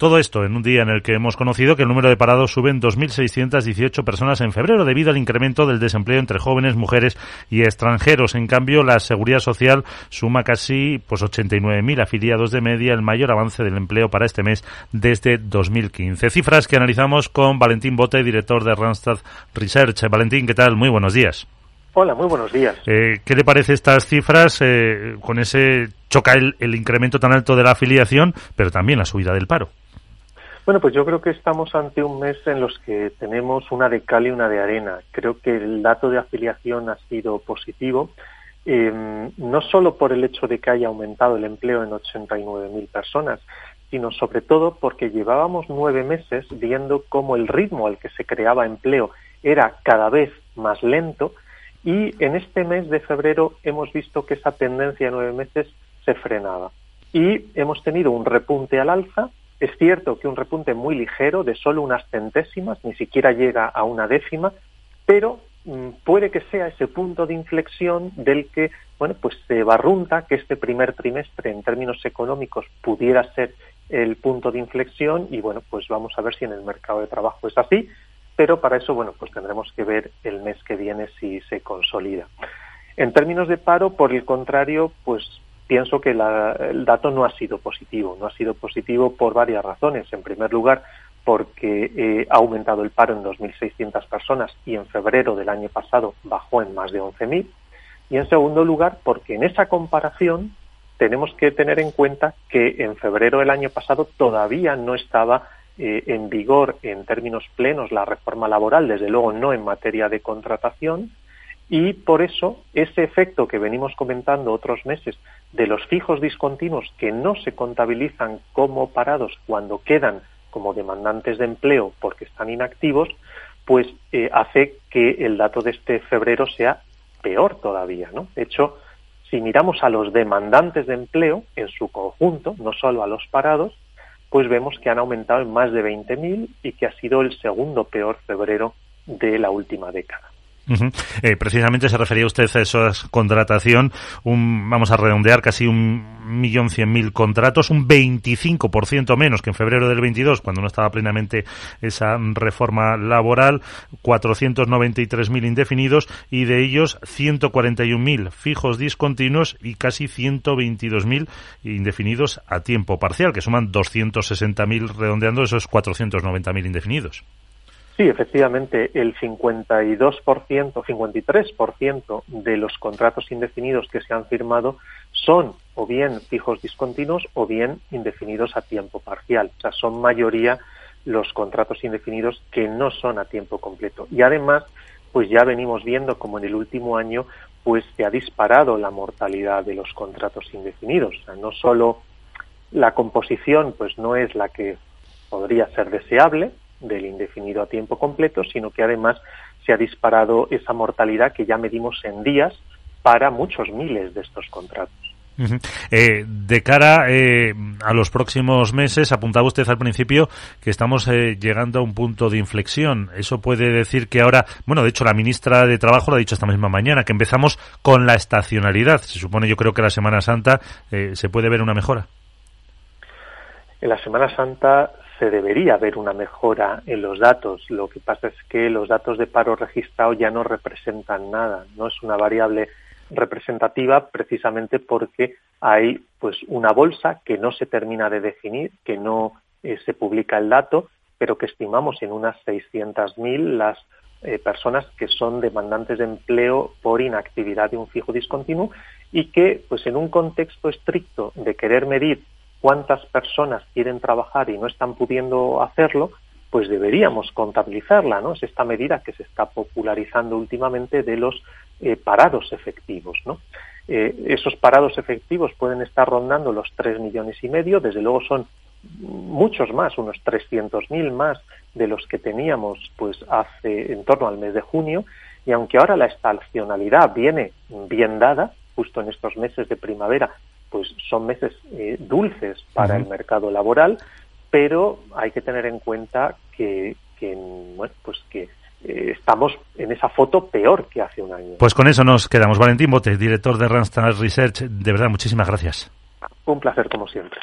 Todo esto en un día en el que hemos conocido que el número de parados sube en 2.618 personas en febrero debido al incremento del desempleo entre jóvenes, mujeres y extranjeros. En cambio, la Seguridad Social suma casi 89.000 afiliados de media, el mayor avance del empleo para este mes desde 2015. Cifras que analizamos con Valentín Bote, director de Randstad Research. Valentín, ¿qué tal? Muy buenos días. Hola, muy buenos días. ¿Qué le parece estas cifras? Con ese choca el incremento tan alto de la afiliación, pero también la subida del paro. Bueno, pues yo creo que estamos ante un mes en los que tenemos una de cal y una de arena. Creo que el dato de afiliación ha sido positivo, no solo por el hecho de que haya aumentado el empleo en 89.000 personas, sino sobre todo porque llevábamos 9 meses viendo cómo el ritmo al que se creaba empleo era cada vez más lento, y en este mes de febrero hemos visto que esa tendencia de 9 meses se frenaba. Y hemos tenido un repunte al alza. Es cierto que un repunte muy ligero, de solo unas centésimas, ni siquiera llega a una décima, pero puede que sea ese punto de inflexión del que, bueno, pues se barrunta que este primer trimestre en términos económicos pudiera ser el punto de inflexión, y bueno, pues vamos a ver si en el mercado de trabajo es así, pero para eso, bueno, pues tendremos que ver el mes que viene si se consolida. En términos de paro, por el contrario, pues pienso que el dato no ha sido positivo. No ha sido positivo por varias razones. En primer lugar, porque ha aumentado el paro en 2.600 personas y en febrero del año pasado bajó en más de 11.000. Y en segundo lugar, porque en esa comparación tenemos que tener en cuenta que en febrero del año pasado todavía no estaba en vigor en términos plenos la reforma laboral, desde luego no en materia de contratación. Y por eso ese efecto que venimos comentando otros meses de los fijos discontinuos que no se contabilizan como parados cuando quedan como demandantes de empleo porque están inactivos, pues hace que el dato de este febrero sea peor todavía, ¿no? De hecho, si miramos a los demandantes de empleo en su conjunto, no solo a los parados, pues vemos que han aumentado en más de 20.000 y que ha sido el segundo peor febrero de la última década. Uh-huh. Precisamente se refería usted a esa contratación, vamos a redondear casi 1.100.000 contratos, un 25% menos que en febrero del 22, cuando no estaba plenamente esa reforma laboral, 493.000 indefinidos y de ellos 141.000 fijos discontinuos y casi 122.000 indefinidos a tiempo parcial, que suman 260.000 redondeando esos 490.000 indefinidos. Sí, efectivamente, el 53% de los contratos indefinidos que se han firmado son o bien fijos discontinuos o bien indefinidos a tiempo parcial. O sea, son mayoría los contratos indefinidos que no son a tiempo completo. Y además, pues ya venimos viendo como en el último año pues se ha disparado la mortalidad de los contratos indefinidos. O sea, no solo la composición pues no es la que podría ser deseable, del indefinido a tiempo completo, sino que además se ha disparado esa mortalidad que ya medimos en días para muchos miles de estos contratos. Uh-huh. De cara a los próximos meses, apuntaba usted al principio que estamos llegando a un punto de inflexión. Eso puede decir que ahora, bueno, de hecho la ministra de Trabajo lo ha dicho esta misma mañana, que empezamos con la estacionalidad. Se supone, yo creo que la Semana Santa se puede ver una mejora. En la Semana Santa se debería ver una mejora en los datos. Lo que pasa es que los datos de paro registrado ya no representan nada. No es una variable representativa precisamente porque hay pues una bolsa que no se termina de definir, que no se publica el dato, pero que estimamos en unas 600.000 las personas que son demandantes de empleo por inactividad de un fijo discontinuo y que pues en un contexto estricto de querer medir cuántas personas quieren trabajar y no están pudiendo hacerlo, pues deberíamos contabilizarla, ¿no? Es esta medida que se está popularizando últimamente de los parados efectivos, ¿no? Esos parados efectivos pueden estar rondando los 3,5 millones, desde luego son muchos más, unos 300.000 más de los que teníamos pues hace en torno al mes de junio, y aunque ahora la estacionalidad viene bien dada, justo en estos meses de primavera, pues son meses dulces para el mercado laboral, pero hay que tener en cuenta que estamos en esa foto peor que hace un año. Pues con eso nos quedamos. Valentín Bote, director de Randstad Research, de verdad, muchísimas gracias. Un placer, como siempre.